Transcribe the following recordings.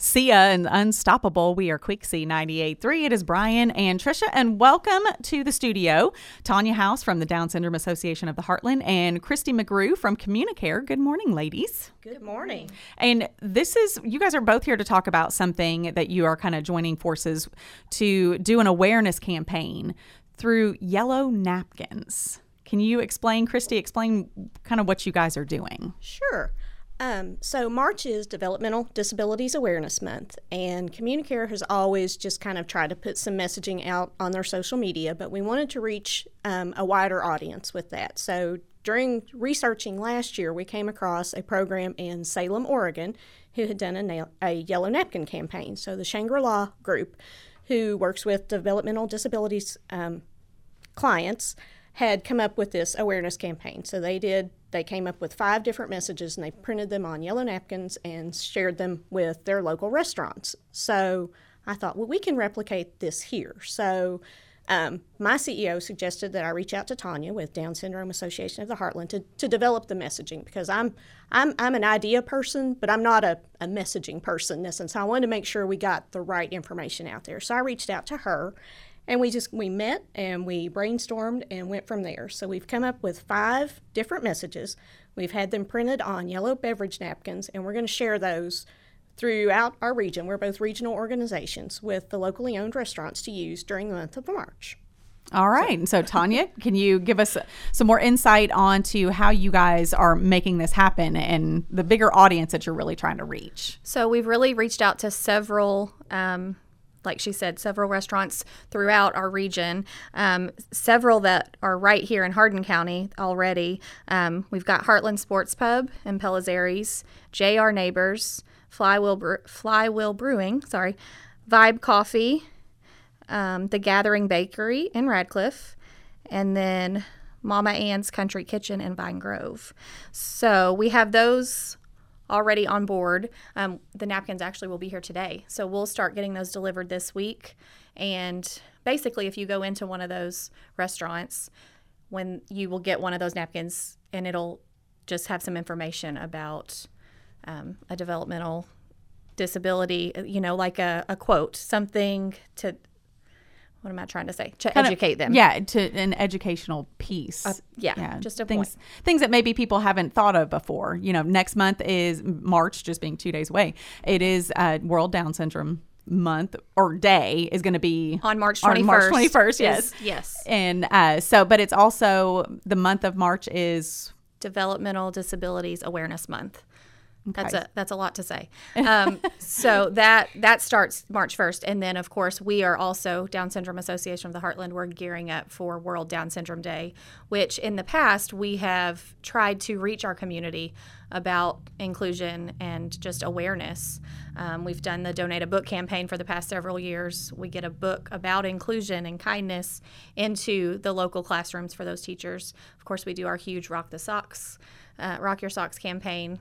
Sia and Unstoppable. We are Quicksie 98.3. It is Brian and Trisha, and welcome to the studio. Tanya House from the Down Syndrome Association of the Heartland and Christy McGrew from Communicare. Good morning, ladies. Good morning. And this is, you guys are both here to talk about something that you are kind of joining forces to do an awareness campaign through yellow napkins. Can you explain, Christy, kind of what you guys are doing? Sure. So March is Developmental Disabilities Awareness Month, and Communicare has always just kind of tried to put some messaging out on their social media, but we wanted to reach a wider audience with that. So during researching last year, we came across a program in Salem, Oregon, who had done a yellow napkin campaign. So the Shangri-La group, who works with developmental disabilities clients, had come up with this awareness campaign. So they came up with 5 different messages, and they printed them on yellow napkins and shared them with their local restaurants. So I thought, well, we can replicate this here. So my CEO suggested that I reach out to Tanya with Down Syndrome Association of the Heartland to develop the messaging, because I'm an idea person, but I'm not a messaging person in essence. So I wanted to make sure we got the right information out there. So I reached out to her, and we met and we brainstormed and went from there. So we've come up with 5 different messages. We've had them printed on yellow beverage napkins, and we're going to share those throughout our region. We're both regional organizations, with the locally owned restaurants to use during the month of March. All right. So Tanya, can you give us some more insight onto how you guys are making this happen and the bigger audience that you're really trying to reach? So we've really reached out to several like she said, several restaurants throughout our region, several that are right here in Hardin County already. We've got Heartland Sports Pub and Pelizzari's, JR Neighbors, Flywheel Brewing, Vibe Coffee, The Gathering Bakery in Radcliffe, and then Mama Ann's Country Kitchen in Vine Grove. So we have those already on board. The napkins actually will be here today, so we'll start getting those delivered this week. And basically, if you go into one of those restaurants, when you will get one of those napkins, and it'll just have some information about a developmental disability, like a quote, something to, what am I trying to say? Educate them. Yeah, to an educational piece. Just a things, point. Things that maybe people haven't thought of before. Next month is March, just being 2 days away. It is World Down Syndrome Month, or day, is going to be on March 21st. Yes. And but it's also, the month of March is Developmental Disabilities Awareness Month. Okay. That's a lot to say. So that starts March 1st. And then, of course, we are also Down Syndrome Association of the Heartland. We're gearing up for World Down Syndrome Day, which in the past we have tried to reach our community about inclusion and just awareness. We've done the Donate a Book campaign for the past several years. We get a book about inclusion and kindness into the local classrooms for those teachers. Of course, we do our huge Rock Your Socks campaign.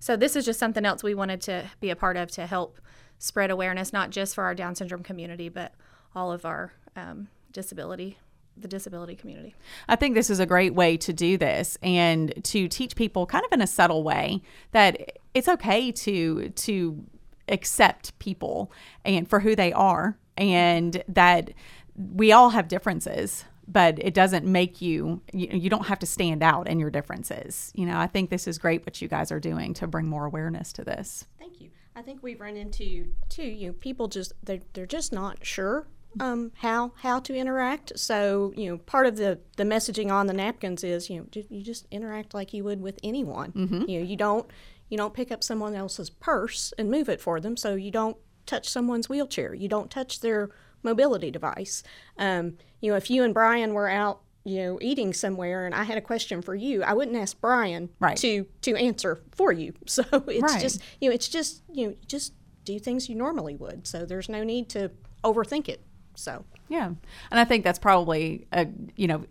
So this is just something else we wanted to be a part of to help spread awareness, not just for our Down syndrome community, but all of our the disability community. I think this is a great way to do this and to teach people kind of in a subtle way that it's okay to accept people and for who they are, and that we all have differences, but it doesn't make you don't have to stand out in your differences. I think this is great what you guys are doing to bring more awareness to this. Thank you. I think we've run into too, people just, they're just not sure how to interact. So, part of the messaging on the napkins is, you just interact like you would with anyone. Mm-hmm. You don't pick up someone else's purse and move it for them. So you don't touch someone's wheelchair. You don't touch their mobility device. If you and Brian were out, eating somewhere and I had a question for you, I wouldn't ask Brian to answer for you. So it's just do things you normally would. So there's no need to overthink it. So yeah, and I think that's probably a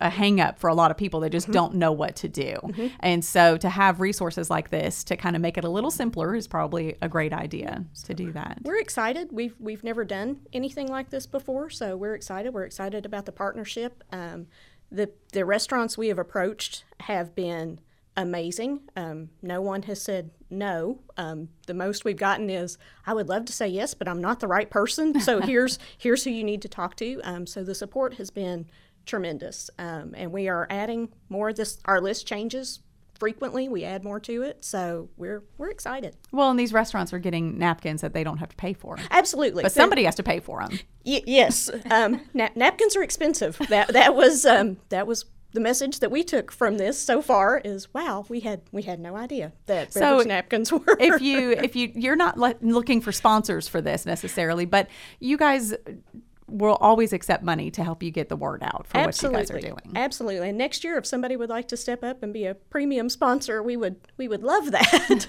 hang up for a lot of people. They just mm-hmm. don't know what to do, mm-hmm. and so to have resources like this to kind of make it a little simpler is probably a great idea to do that. We're excited. We've never done anything like this before, so we're excited. We're excited about the partnership. The restaurants we have approached have been amazing. No one has said no. The most we've gotten is, I would love to say yes, but I'm not the right person. So here's who you need to talk to. So the support has been tremendous. And we are adding more of this. Our list changes frequently. We add more to it. So we're excited. Well, and these restaurants are getting napkins that they don't have to pay for. Absolutely. But somebody has to pay for them. Yes. Napkins are expensive. That was the message that we took from this so far is, wow, we had no idea that beverage napkins were. If you're not looking for sponsors for this necessarily, but you guys will always accept money to help you get the word out for what you guys are doing. Absolutely. And next year, if somebody would like to step up and be a premium sponsor, we would love that.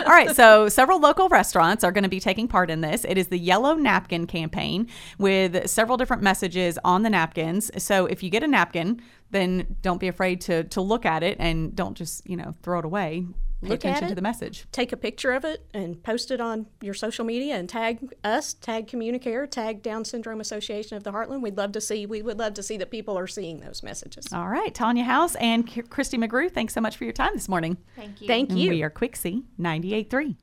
All right. So several local restaurants are going to be taking part in this. It is the Yellow Napkin Campaign with several different messages on the napkins. So if you get a napkin, then don't be afraid to look at it and don't just, throw it away. Pay attention to the message. Take a picture of it and post it on your social media and tag us, tag Communicare, tag Down Syndrome Association of the Heartland. We would love to see that people are seeing those messages. All right. Tanya House and Christy McGrew, thanks so much for your time this morning. Thank you. And we are Quicksie 98.3.